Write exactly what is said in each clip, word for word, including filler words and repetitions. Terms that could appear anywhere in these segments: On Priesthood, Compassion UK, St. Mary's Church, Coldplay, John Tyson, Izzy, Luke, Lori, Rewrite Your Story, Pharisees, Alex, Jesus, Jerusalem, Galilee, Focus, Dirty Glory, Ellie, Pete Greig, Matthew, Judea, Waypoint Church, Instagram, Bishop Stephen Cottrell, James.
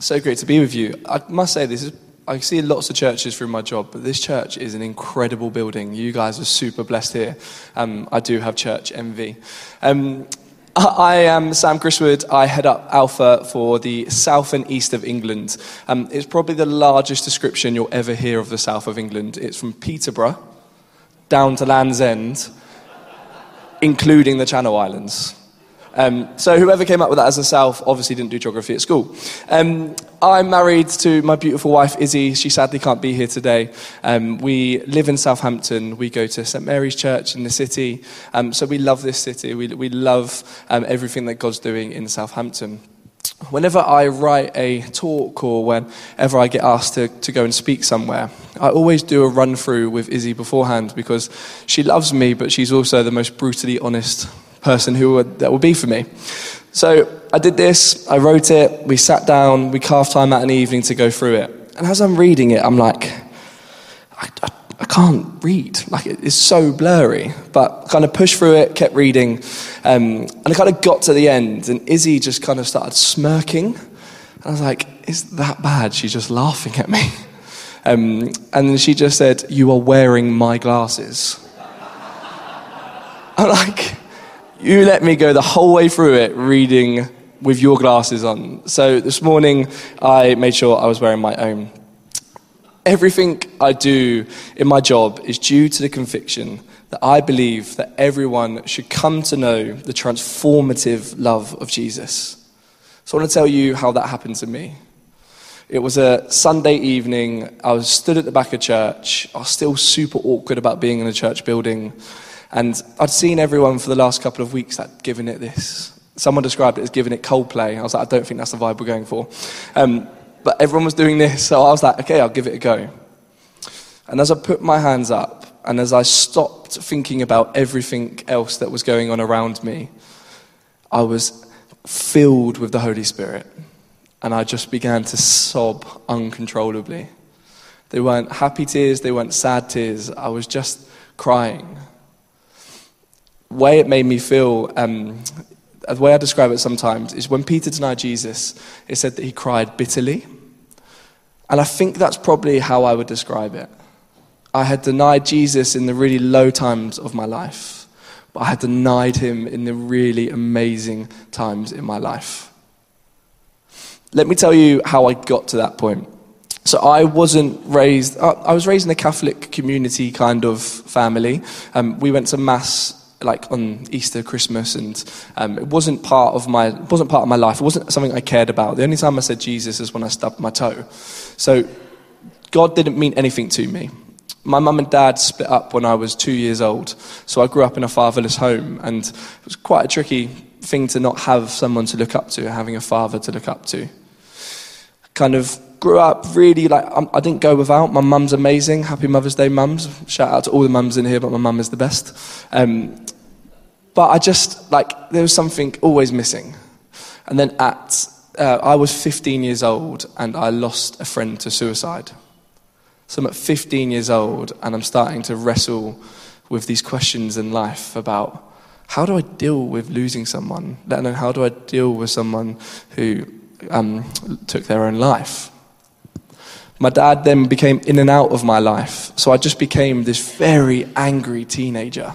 So great to be with you. I must say, this is, I see lots of churches through my job, but this church is an incredible building. You guys are super blessed here. Um, I do have church envy. Um, I am Sam Chriswood. I head up Alpha for the south and east of England. Um, it's probably the largest description you'll ever hear of the south of England. It's from Peterborough down to Land's End, including the Channel Islands. Um, so whoever came up with that as the south obviously didn't do geography at school. Um, I'm married to my beautiful wife, Izzy. She sadly can't be here today. Um, we live in Southampton. We go to Saint Mary's Church in the city. Um, so we love this city. We, we love um, everything that God's doing in Southampton. Whenever I write a talk or whenever I get asked to, to go and speak somewhere, I always do a run through with Izzy beforehand because she loves me, but she's also the most brutally honest person who would, that would be for me. So I did this, I wrote it, we sat down, we carved time out an evening to go through it. And as I'm reading it, I'm like, I, I, I can't read. Like, it, it's so blurry. But I kind of pushed through it, kept reading. Um, and I kind of got to the end, and Izzy just kind of started smirking. And I was like, is that bad? She's just laughing at me. Um, and then she just said, you are wearing my glasses. I'm like, you let me go the whole way through it reading with your glasses on. So this morning, I made sure I was wearing my own. Everything I do in my job is due to the conviction that I believe that everyone should come to know the transformative love of Jesus. So I want to tell you how that happened to me. It was a Sunday evening. I was stood at the back of church. I was still super awkward about being in a church building. And I'd seen everyone for the last couple of weeks that given it this. Someone described it as giving it Coldplay. I was like, I don't think that's the vibe we're going for. Um, but everyone was doing this, so I was like, okay, I'll give it a go. And as I put my hands up, and as I stopped thinking about everything else that was going on around me, I was filled with the Holy Spirit. And I just began to sob uncontrollably. They weren't happy tears, they weren't sad tears. I was just crying. Way it made me feel, um, the way I describe it sometimes, is when Peter denied Jesus, it said that he cried bitterly. And I think that's probably how I would describe it. I had denied Jesus in the really low times of my life, but I had denied him in the really amazing times in my life. Let me tell you how I got to that point. So I wasn't raised, I was raised in a Catholic community kind of family. Um, we went to mass like on Easter, Christmas, and um, it wasn't part of my it wasn't part of my life. It wasn't something I cared about. The only time I said Jesus is when I stubbed my toe. So God didn't mean anything to me. My mum and dad split up when I was two years old, so I grew up in a fatherless home, and it was quite a tricky thing to not have someone to look up to, having a father to look up to. Kind of grew up really like I didn't go without. My mum's amazing. Happy Mother's Day, mums. Shout out to all the mums in here, but my mum is the best. Um, But I just, like, there was something always missing. And then at, uh, I was fifteen years old and I lost a friend to suicide. So I'm at fifteen years old and I'm starting to wrestle with these questions in life about how do I deal with losing someone, let alone how do I deal with someone who um, took their own life. My dad then became in and out of my life. So I just became this very angry teenager.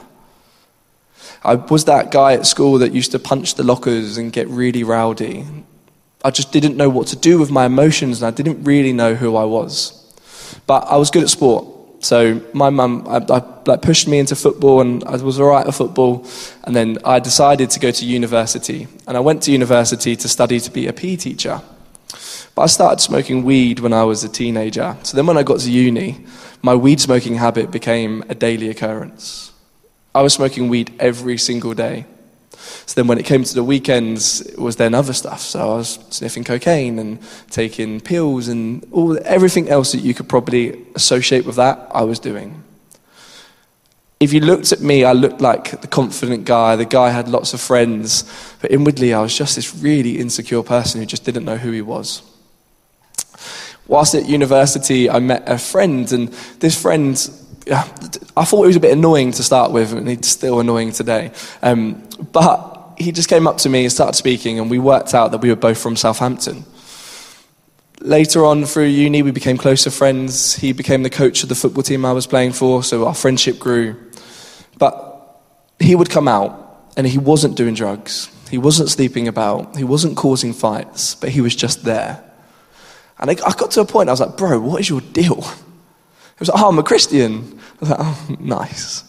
I was that guy at school that used to punch the lockers and get really rowdy. I just didn't know what to do with my emotions, and I didn't really know who I was. But I was good at sport. So my mum I, I, like pushed me into football, and I was all right at football. And then I decided to go to university. And I went to university to study to be a P E teacher. But I started smoking weed when I was a teenager. So then when I got to uni, my weed smoking habit became a daily occurrence. I was smoking weed every single day. So then when it came to the weekends, it was then other stuff. So I was sniffing cocaine and taking pills and all everything else that you could probably associate with that, I was doing. If you looked at me, I looked like the confident guy. The guy had lots of friends. But inwardly, I was just this really insecure person who just didn't know who he was. Whilst at university, I met a friend, and this friend, I thought it was a bit annoying to start with, and it's still annoying today. Um, but he just came up to me and started speaking, and we worked out that we were both from Southampton. Later on through uni, we became closer friends. He became the coach of the football team I was playing for, so our friendship grew. But he would come out, and he wasn't doing drugs. He wasn't sleeping about. He wasn't causing fights, but he was just there. And I got to a point, I was like, bro, what is your deal? He was like, oh, I'm a Christian. I was like, oh, nice.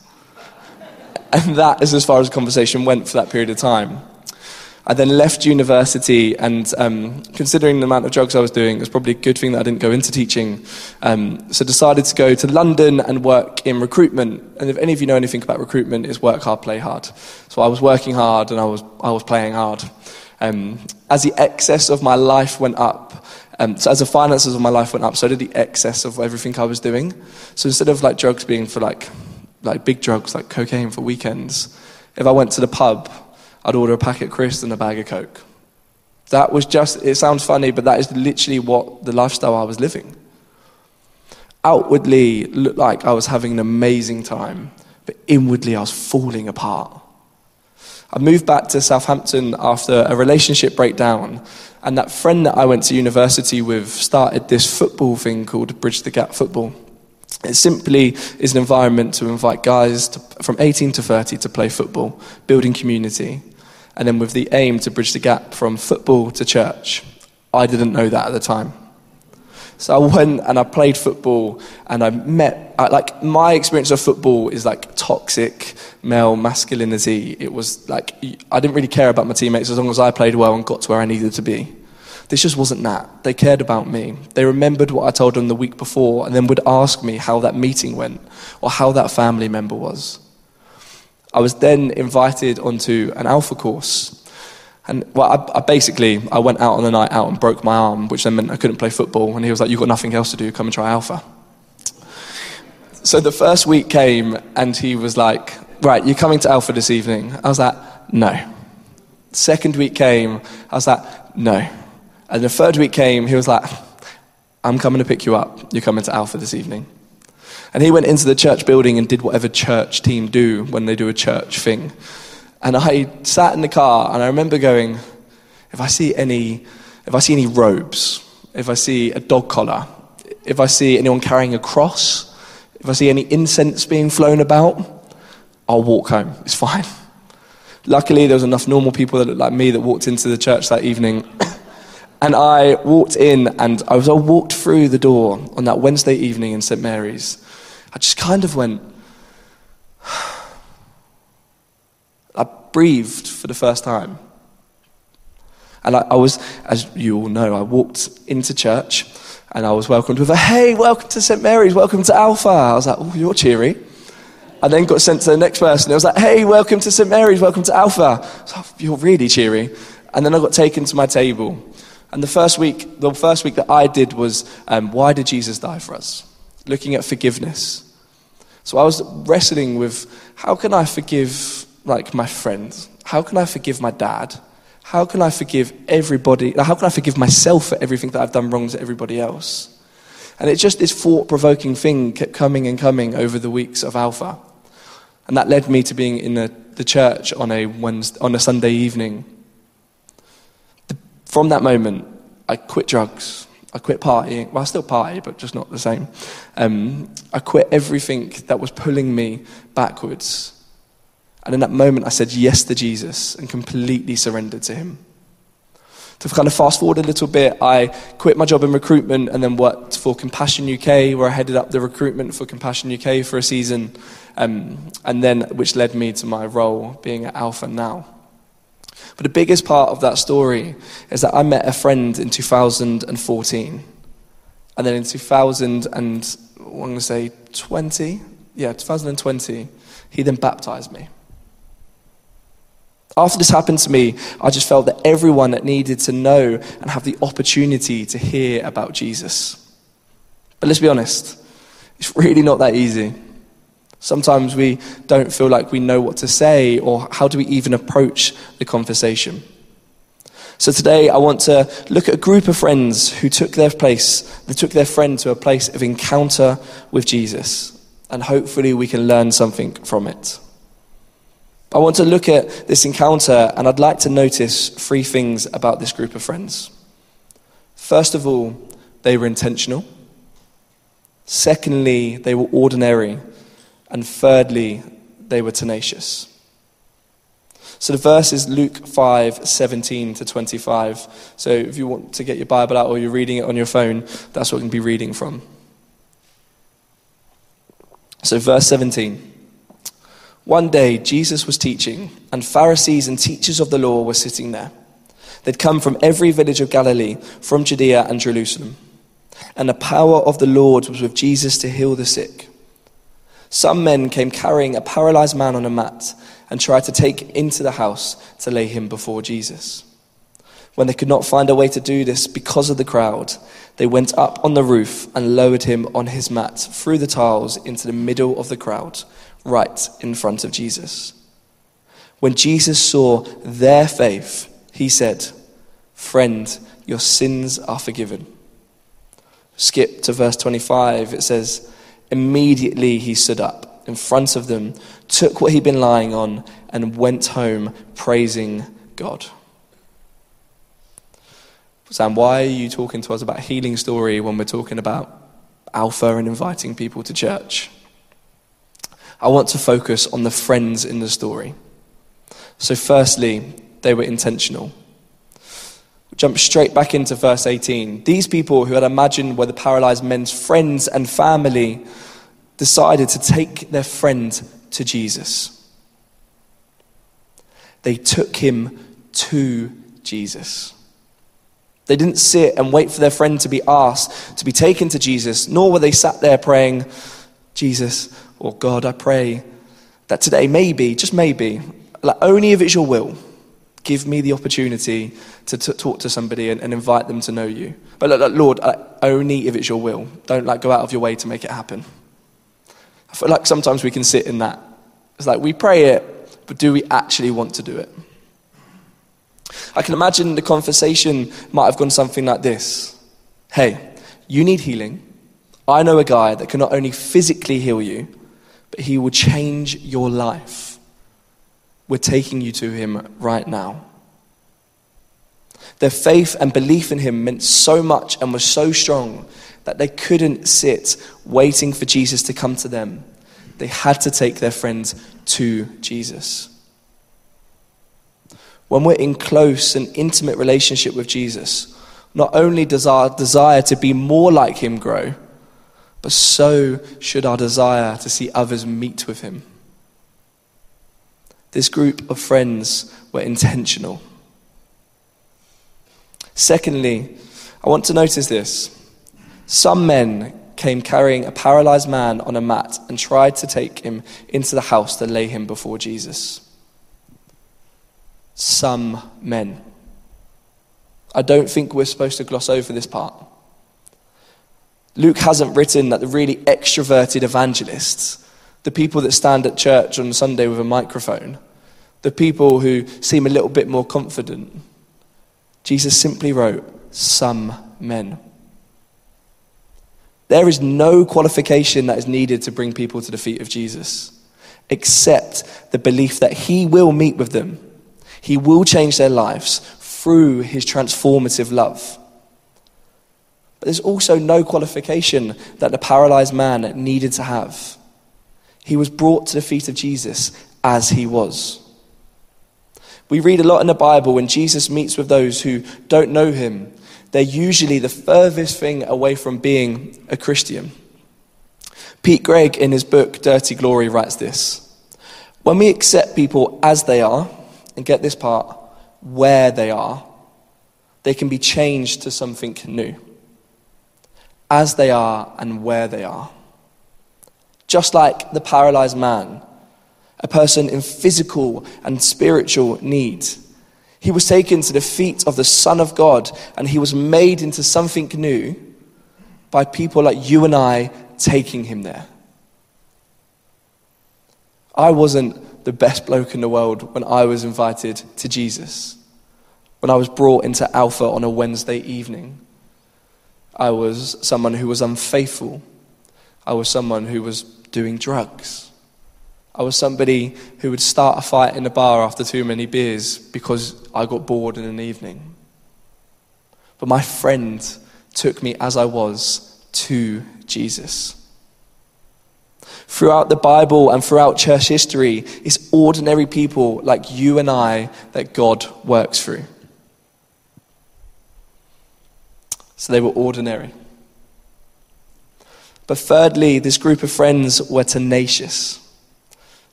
And that is as far as the conversation went for that period of time. I then left university, and um, considering the amount of drugs I was doing, it was probably a good thing that I didn't go into teaching. Um, so decided to go to London and work in recruitment. And if any of you know anything about recruitment, it's work hard, play hard. So I was working hard, and I was I was playing hard. Um, as the excess of my life went up, um, so as the finances of my life went up, so did the excess of everything I was doing. So instead of like drugs being for like like big drugs like cocaine for weekends, if I went to the pub, I'd order a packet of crisps and a bag of Coke. That was just, it sounds funny, but that is literally what the lifestyle I was living. Outwardly, looked like I was having an amazing time, but inwardly I was falling apart. I moved back to Southampton after a relationship breakdown, and that friend that I went to university with started this football thing called Bridge the Gap Football. It simply is an environment to invite guys to, from eighteen to thirty to play football, building community. And then with the aim to bridge the gap from football to church. I didn't know that at the time. So I went and I played football, and I met, I, like, my experience of football is like toxic male masculinity. It was like, I didn't really care about my teammates as long as I played well and got to where I needed to be. This just wasn't that. They cared about me. They remembered what I told them the week before, and then would ask me how that meeting went or how that family member was. I was then invited onto an alpha course. And well, I, I basically, I went out on a night out and broke my arm, which then meant I couldn't play football. And he was like, you've got nothing else to do, come and try alpha. So the first week came, and he was like, right, you're coming to alpha this evening. I was like, no. Second week came, I was like, no. And the third week came, he was like, I'm coming to pick you up. You're coming to alpha this evening. And he went into the church building and did whatever church team do when they do a church thing. And I sat in the car, and I remember going, if I see any, if I see any robes, if I see a dog collar, if I see anyone carrying a cross, if I see any incense being flown about, I'll walk home. It's fine. Luckily, there was enough normal people that looked like me that walked into the church that evening. And I walked in, and I was I walked through the door on that Wednesday evening in Saint Mary's. I just kind of went, I breathed for the first time. And I, I was, as you all know, I walked into church, and I was welcomed with a, hey, welcome to Saint Mary's, welcome to Alpha. I was like, oh, you're cheery. I then got sent to the next person. It was like, hey, welcome to Saint Mary's, welcome to Alpha. I was like, you're really cheery. And then I got taken to my table. And the first week, the first week that I did was, um, why did Jesus die for us? Looking at forgiveness. So I was wrestling with, how can I forgive like my friends? How can I forgive my dad? How can I forgive everybody? How can I forgive myself for everything that I've done wrong to everybody else? And it's just this thought-provoking thing kept coming and coming over the weeks of Alpha. And that led me to being in the, the church on a Wednesday, on a Sunday evening. From that moment, I quit drugs, I quit partying, well I still party, but just not the same. Um, I quit everything that was pulling me backwards. And in that moment I said yes to Jesus and completely surrendered to him. To kind of fast forward a little bit, I quit my job in recruitment and then worked for Compassion U K, where I headed up the recruitment for Compassion U K for a season, um, and then which led me to my role being at Alpha now. But the biggest part of that story is that I met a friend in two thousand fourteen. And then in two thousand and, I'm going to say twenty, yeah, two thousand twenty, he then baptized me. After this happened to me, I just felt that everyone that needed to know and have the opportunity to hear about Jesus. But let's be honest, it's really not that easy. Sometimes we don't feel like we know what to say, or how do we even approach the conversation? So today I want to look at a group of friends who took their place, they took their friend to a place of encounter with Jesus, and hopefully we can learn something from it. I want to look at this encounter, and I'd like to notice three things about this group of friends. First of all, they were intentional. Secondly, they were ordinary. And thirdly, they were tenacious. So the verse is Luke five, seventeen to twenty-five. So if you want to get your Bible out or you're reading it on your phone, that's what we're going to be reading from. So verse seventeen. One day, Jesus was teaching, and Pharisees and teachers of the law were sitting there. They'd come from every village of Galilee, from Judea and Jerusalem. And the power of the Lord was with Jesus to heal the sick. Some men came carrying a paralyzed man on a mat and tried to take him into the house to lay him before Jesus. When they could not find a way to do this because of the crowd, they went up on the roof and lowered him on his mat through the tiles into the middle of the crowd, right in front of Jesus. When Jesus saw their faith, he said, "Friend, your sins are forgiven." Skip to verse twenty-five. It says, "Immediately he stood up in front of them, took what he'd been lying on, and went home praising God." Sam, why are you talking to us about a healing story when we're talking about Alpha and inviting people to church? I want to focus on the friends in the story. So firstly, they were intentional. Jump straight back into verse eighteen. These people who had imagined were the paralyzed men's friends and family decided to take their friend to Jesus. They took him to Jesus. They didn't sit and wait for their friend to be asked, to be taken to Jesus, nor were they sat there praying, "Jesus, or God, I pray that today, maybe, just maybe, like only if it's your will, give me the opportunity to t- talk to somebody and, and invite them to know you. But look, look, Lord, I, only if it's your will. Don't like go out of your way to make it happen." I feel like sometimes we can sit in that. It's like we pray it, but do we actually want to do it? I can imagine the conversation might have gone something like this. "Hey, you need healing. I know a guy that can not only physically heal you, but he will change your life. We're taking you to him right now." Their faith and belief in him meant so much and was so strong that they couldn't sit waiting for Jesus to come to them. They had to take their friends to Jesus. When we're in close and intimate relationship with Jesus, not only does our desire to be more like him grow, but so should our desire to see others meet with him. This group of friends were intentional. Secondly, I want to notice this. Some men came carrying a paralyzed man on a mat and tried to take him into the house to lay him before Jesus. Some men. I don't think we're supposed to gloss over this part. Luke hasn't written that the really extroverted evangelists, the people that stand at church on Sunday with a microphone, the people who seem a little bit more confident. Jesus simply wrote, "Some men." There is no qualification that is needed to bring people to the feet of Jesus, except the belief that he will meet with them. He will change their lives through his transformative love. But there's also no qualification that the paralyzed man needed to have. He was brought to the feet of Jesus as he was. We read a lot in the Bible when Jesus meets with those who don't know him. They're usually the furthest thing away from being a Christian. Pete Greig, in his book Dirty Glory, writes this. "When we accept people as they are, and get this part, where they are, they can be changed to something new. As they are and where they are." Just like the paralyzed man, a person in physical and spiritual need. He was taken to the feet of the Son of God, and he was made into something new by people like you and I taking him there. I wasn't the best bloke in the world when I was invited to Jesus. When I was brought into Alpha on a Wednesday evening, I was someone who was unfaithful. I was someone who was doing drugs. I was somebody who would start a fight in a bar after too many beers because I got bored in an evening. But my friend took me as I was to Jesus. Throughout the Bible and throughout church history, it's ordinary people like you and I that God works through. So they were ordinary. But thirdly, this group of friends were tenacious.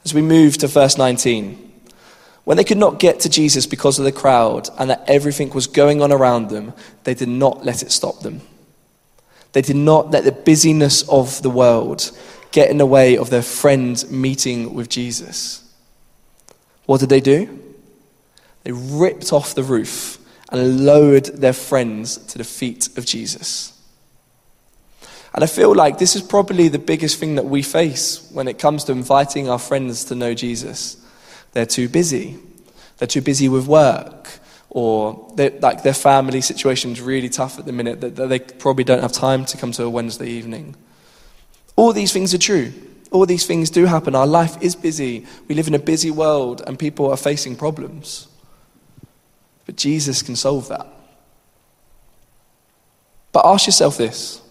As we move to verse nineteen, when they could not get to Jesus because of the crowd and that everything was going on around them, they did not let it stop them. They did not let the busyness of the world get in the way of their friend meeting with Jesus. What did they do? They ripped off the roof and lowered their friends to the feet of Jesus. And I feel like this is probably the biggest thing that we face when it comes to inviting our friends to know Jesus. They're too busy. They're too busy with work, or like their family situation's really tough at the minute that they probably don't have time to come to a Wednesday evening. All these things are true. All these things do happen. Our life is busy. We live in a busy world and people are facing problems. But Jesus can solve that. But ask yourself this.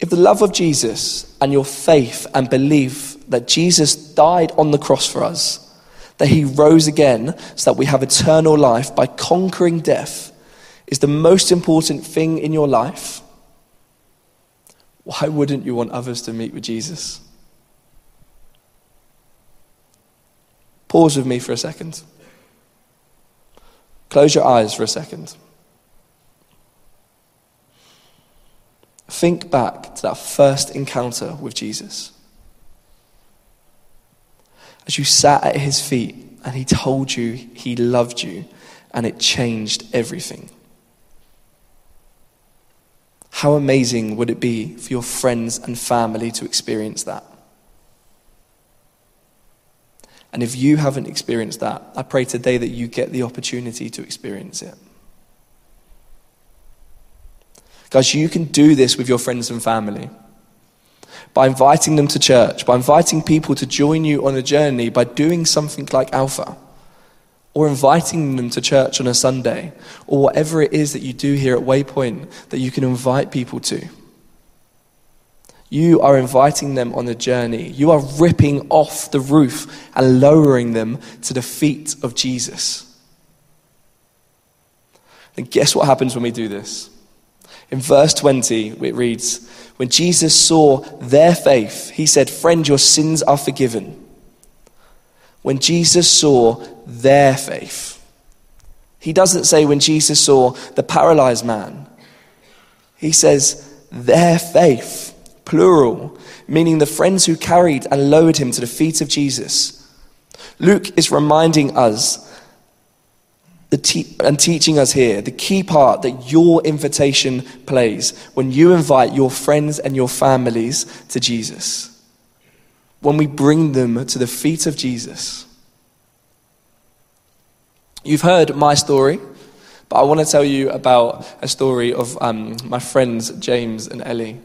If the love of Jesus and your faith and belief that Jesus died on the cross for us, that he rose again so that we have eternal life by conquering death, is the most important thing in your life, why wouldn't you want others to meet with Jesus? Pause with me for a second. Close your eyes for a second. Think back to that first encounter with Jesus. As you sat at his feet and he told you he loved you and it changed everything. How amazing would it be for your friends and family to experience that? And if you haven't experienced that, I pray today that you get the opportunity to experience it. Guys, you can do this with your friends and family. By inviting them to church, by inviting people to join you on a journey, by doing something like Alpha, or inviting them to church on a Sunday, or whatever it is that you do here at Waypoint that you can invite people to. You are inviting them on a journey. You are ripping off the roof and lowering them to the feet of Jesus. And guess what happens when we do this? In verse twenty, it reads, "When Jesus saw their faith, he said, 'Friend, your sins are forgiven.'" When Jesus saw their faith. He doesn't say when Jesus saw the paralyzed man. He says their faith, plural, meaning the friends who carried and lowered him to the feet of Jesus. Luke is reminding us the te- and teaching us here the key part that your invitation plays when you invite your friends and your families to Jesus. When we bring them to the feet of Jesus. You've heard my story, but I want to tell you about a story of um, my friends James and Ellie.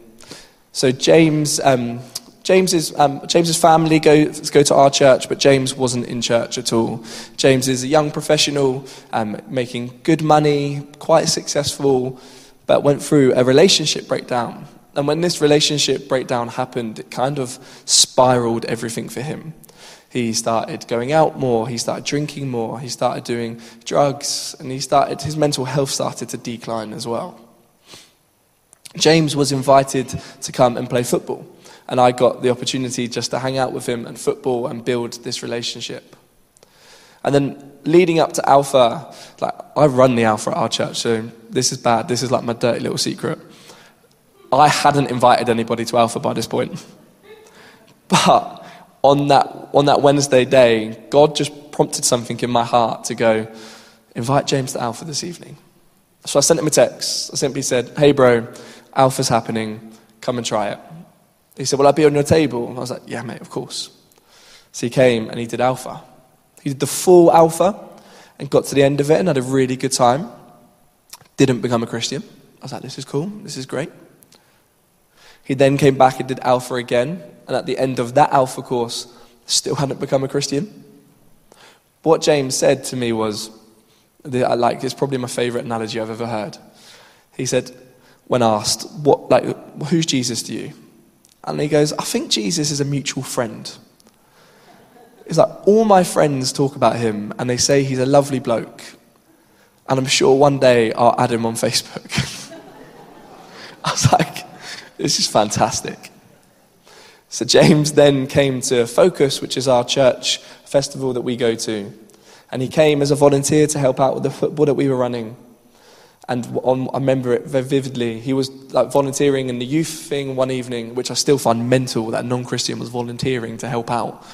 So James, um, James's um, James's family go go to our church, but James wasn't in church at all. James is a young professional, um, making good money, quite successful, but went through a relationship breakdown. And when this relationship breakdown happened, it kind of spiraled everything for him. He started going out more, he started drinking more, he started doing drugs, and he started his mental health started to decline as well. James was invited to come and play football, and I got the opportunity just to hang out with him and football and build this relationship. And then leading up to Alpha, like I run the Alpha at our church, so this is bad, this is like my dirty little secret. I hadn't invited anybody to Alpha by this point. But on that on that Wednesday day, God just prompted something in my heart to go, invite James to Alpha this evening. So I sent him a text. I simply said, hey bro, Alpha's happening, come and try it. He said, will I be on your table? And I was like, yeah mate, of course. So he came and he did Alpha. He did the full Alpha and got to the end of it and had a really good time. Didn't become a Christian. I was like, this is cool, this is great. He then came back and did Alpha again. And at the end of that Alpha course, still hadn't become a Christian. What James said to me was, I like, it's probably my favorite analogy I've ever heard. He said, when asked, "What, like, who's Jesus to you?" And he goes, "I think Jesus is a mutual friend." It's like, all my friends talk about him and they say he's a lovely bloke. And I'm sure one day I'll add him on Facebook. I was like, this is fantastic. So James then came to Focus, which is our church festival that we go to. And he came as a volunteer to help out with the football that we were running. And on, I remember it very vividly. He was like volunteering in the youth thing one evening, which I still find mental that a non-Christian was volunteering to help out.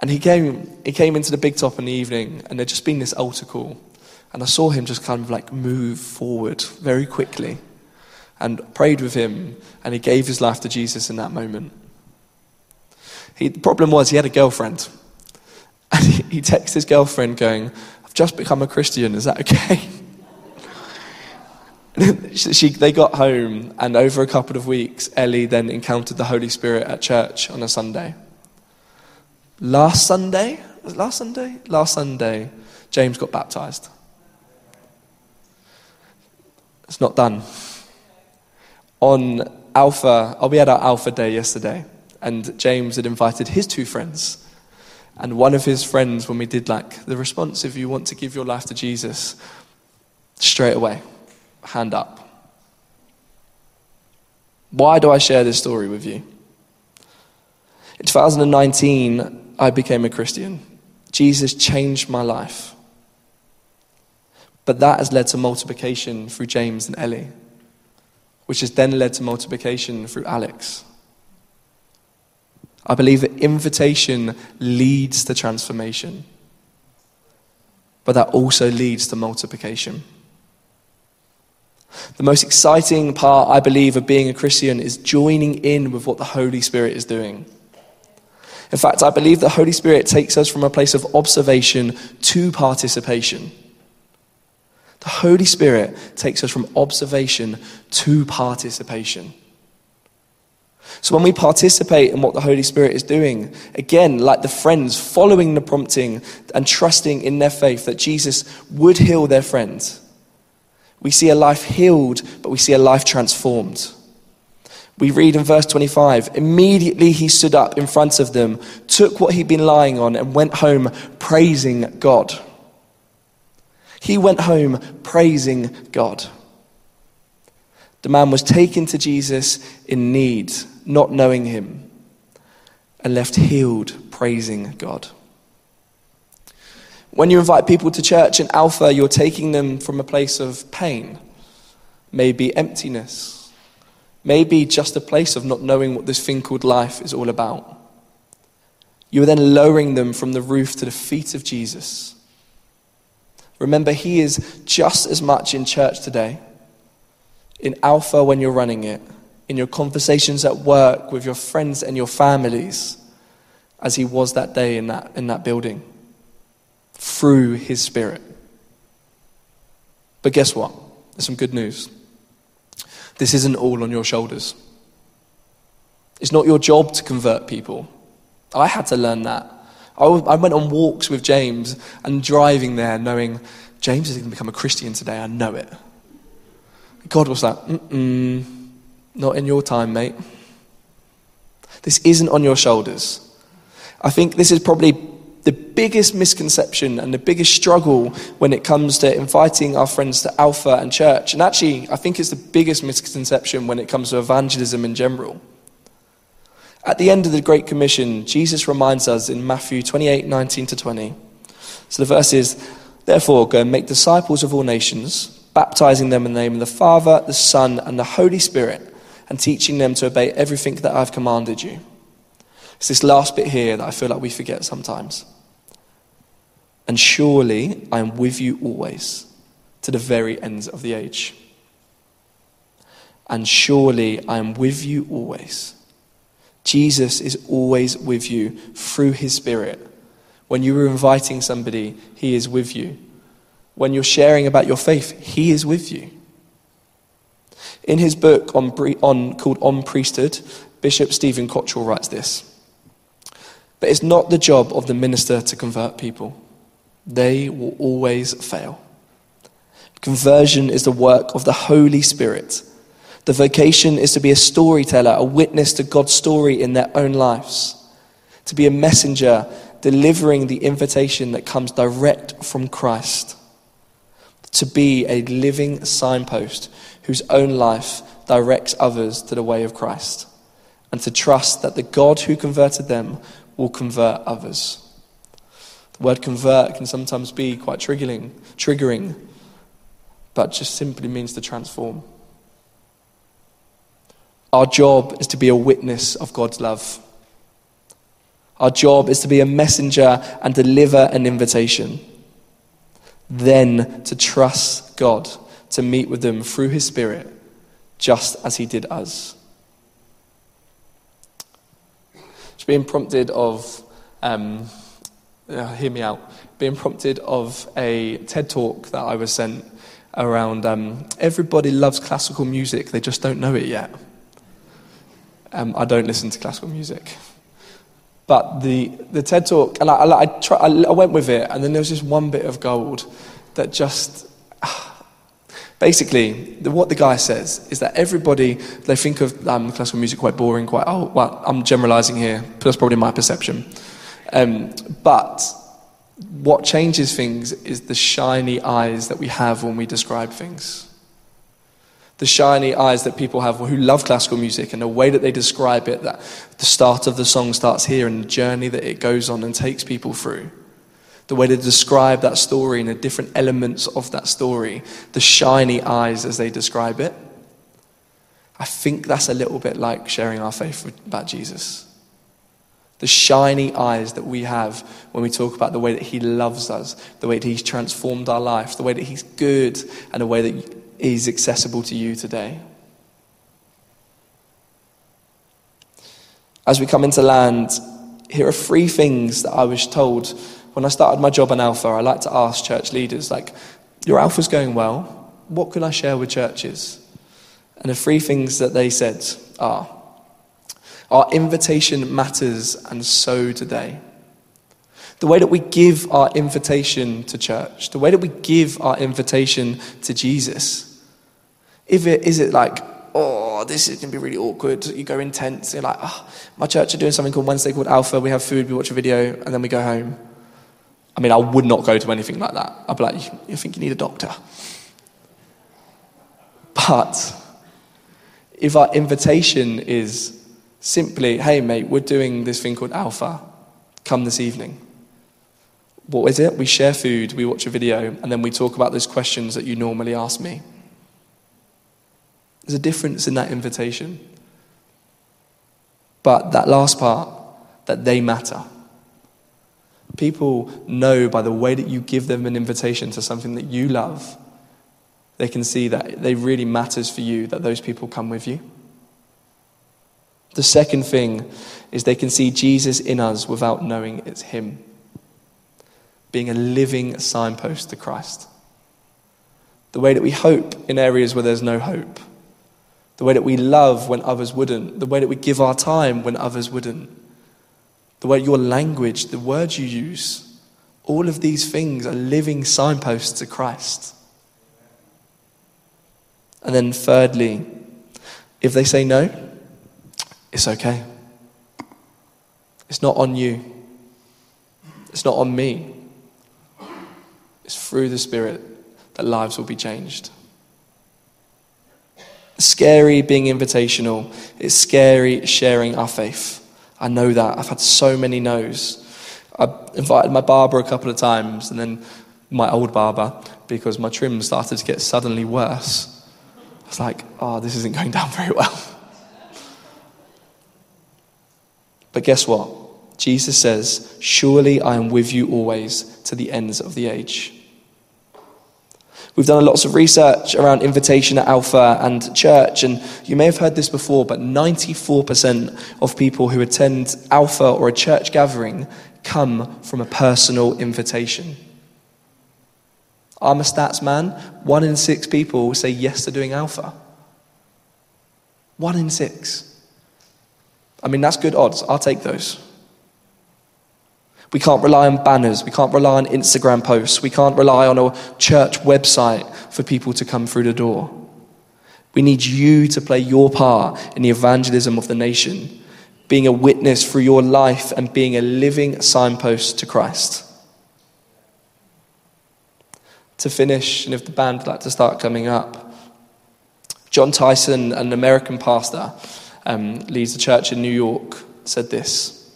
And he came, he came into the Big Top in the evening, and there'd just been this altar call. And I saw him just kind of like move forward very quickly and prayed with him, and he gave his life to Jesus in that moment. He, the problem was he had a girlfriend. And he, he texted his girlfriend going, "I've just become a Christian, is that okay?" She, they got home, and over a couple of weeks, Ellie then encountered the Holy Spirit at church on a Sunday. Last Sunday, was it last Sunday? Last Sunday, James got baptized. It's not done. On Alpha, oh, we had our Alpha Day yesterday, and James had invited his two friends. And one of his friends, when we did like the response, if you want to give your life to Jesus, straight away, hand up. Why do I share this story with you? In two thousand nineteen, I became a Christian. Jesus changed my life. But that has led to multiplication through James and Ellie, which has then led to multiplication through Alex. I believe that invitation leads to transformation, but that also leads to multiplication. The most exciting part, I believe, of being a Christian is joining in with what the Holy Spirit is doing. In fact, I believe the Holy Spirit takes us from a place of observation to participation. The Holy Spirit takes us from observation to participation. So when we participate in what the Holy Spirit is doing, again, like the friends, following the prompting and trusting in their faith that Jesus would heal their friend, we see a life healed, but we see a life transformed. We read in verse twenty-five, "Immediately he stood up in front of them, took what he'd been lying on, and went home praising God." He went home praising God. The man was taken to Jesus in need, not knowing him, and left healed, praising God. When you invite people to church in Alpha, you're taking them from a place of pain, maybe emptiness, maybe just a place of not knowing what this thing called life is all about. You are then lowering them from the roof to the feet of Jesus. Remember, he is just as much in church today, in Alpha when you're running it, in your conversations at work with your friends and your families, as he was that day in that, in that building, through his Spirit. But guess what? There's some good news. This isn't all on your shoulders. It's not your job to convert people. I had to learn that. I, I went on walks with James and driving there knowing, James is going to become a Christian today, I know it. God was like, mm-mm, not in your time, mate. This isn't on your shoulders. I think this is probably the biggest misconception and the biggest struggle when it comes to inviting our friends to Alpha and church. And actually, I think it's the biggest misconception when it comes to evangelism in general. At the end of the Great Commission, Jesus reminds us in Matthew twenty-eight, nineteen to twenty. So the verse is, "Therefore, go and make disciples of all nations, baptizing them in the name of the Father, the Son, and the Holy Spirit, and teaching them to obey everything that I've commanded you." It's this last bit here that I feel like we forget sometimes. "And surely I am with you always, to the very ends of the age." And surely I am with you always. Jesus is always with you through his Spirit. When you are inviting somebody, he is with you. When you're sharing about your faith, he is with you. In his book on, on called On Priesthood, Bishop Stephen Cottrell writes this: "But it's not the job of the minister to convert people. They will always fail. Conversion is the work of the Holy Spirit The vocation is to be a storyteller, a witness to God's story in their own lives, to be a messenger, delivering the invitation that comes direct from Christ, to be a living signpost whose own life directs others to the way of Christ, and to trust that the God who converted them will convert others. The word convert can sometimes be quite triggering, triggering, but just simply means to transform. Our job is to be a witness of God's love. Our job is to be a messenger and deliver an invitation. Then to trust God to meet with them through his Spirit, just as he did us. Just being prompted of, um, uh, hear me out, being prompted of a TED talk that I was sent around um, everybody loves classical music, they just don't know it yet. Um, I don't listen to classical music. But the, the TED Talk, and I, I, I, try, I, I went with it, and then there was just one bit of gold that just... Basically, the, what the guy says is that everybody, they think of um, classical music quite boring, quite, oh, well, I'm generalising here, but that's probably my perception. Um, but what changes things is the shiny eyes that we have when we describe things. The shiny eyes that people have who love classical music and the way that they describe it, that the start of the song starts here and the journey that it goes on and takes people through. The way they describe that story and the different elements of that story, the shiny eyes as they describe it. I think that's a little bit like sharing our faith with, about Jesus. The shiny eyes that we have when we talk about the way that he loves us, the way that he's transformed our life, the way that he's good, and the way that... You, is accessible to you today. As we come into land, here are three things that I was told when I started my job in Alpha. I like to ask church leaders, like, your Alpha's going well, what can I share with churches? And the three things that they said are, our invitation matters, and so do they. The way that we give our invitation to church, the way that we give our invitation to Jesus. If it, is it like, oh, this is going to be really awkward, you go intense, you're like, oh, my church are doing something called Wednesday called Alpha, we have food, we watch a video, and then we go home. I mean, I would not go to anything like that. I'd be like, you, you think you need a doctor? But if our invitation is simply, hey mate, we're doing this thing called Alpha, come this evening. What is it? We share food, we watch a video, and then we talk about those questions that you normally ask me. There's a difference in that invitation. But that last part, that they matter. People know by the way that you give them an invitation to something that you love, they can see that it really matters for you that those people come with you. The second thing is they can see Jesus in us without knowing it's him. Being a living signpost to Christ. The way that we hope in areas where there's no hope. The way that we love when others wouldn't. The way that we give our time when others wouldn't. The way your language, the words you use, all of these things are living signposts to Christ. And then thirdly, if they say no, it's okay. It's not on you. It's not on me. It's through the Spirit that lives will be changed. It's scary being invitational. It's scary sharing our faith. I know that. I've had so many no's. I invited my barber a couple of times, and then my old barber, because my trim started to get suddenly worse. I was like, oh, this isn't going down very well. But guess what? Jesus says, surely I am with you always to the ends of the age. We've done lots of research around invitation at Alpha and church, and you may have heard this before, but ninety-four percent of people who attend Alpha or a church gathering come from a personal invitation. I'm a stats man. One in six people say yes to doing Alpha. One in six. I mean, that's good odds. I'll take those. We can't rely on banners. We can't rely on Instagram posts. We can't rely on a church website for people to come through the door. We need you to play your part in the evangelism of the nation, being a witness through your life and being a living signpost to Christ. To finish, and if the band would like to start coming up, John Tyson, an American pastor, um, leads a church in New York, said this: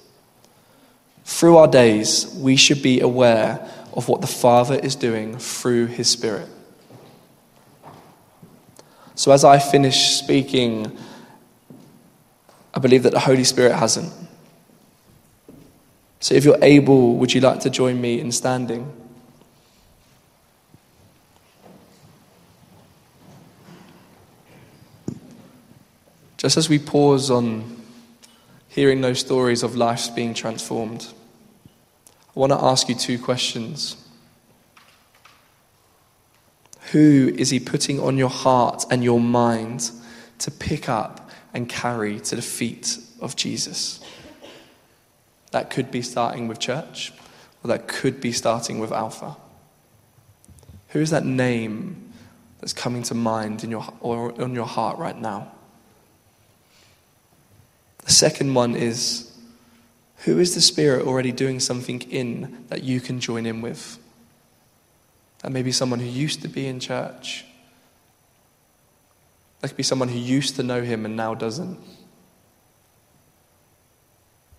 through our days, we should be aware of what the Father is doing through his Spirit. So as I finish speaking, I believe that the Holy Spirit hasn't. So if you're able, would you like to join me in standing? Just as we pause on hearing those stories of lives being transformed, I want to ask you two questions. Who is he putting on your heart and your mind to pick up and carry to the feet of Jesus? That could be starting with church, or that could be starting with Alpha. Who is that name that's coming to mind in your or on your heart right now? The second one is, who is the Spirit already doing something in that you can join in with? That may be someone who used to be in church. That could be someone who used to know him and now doesn't.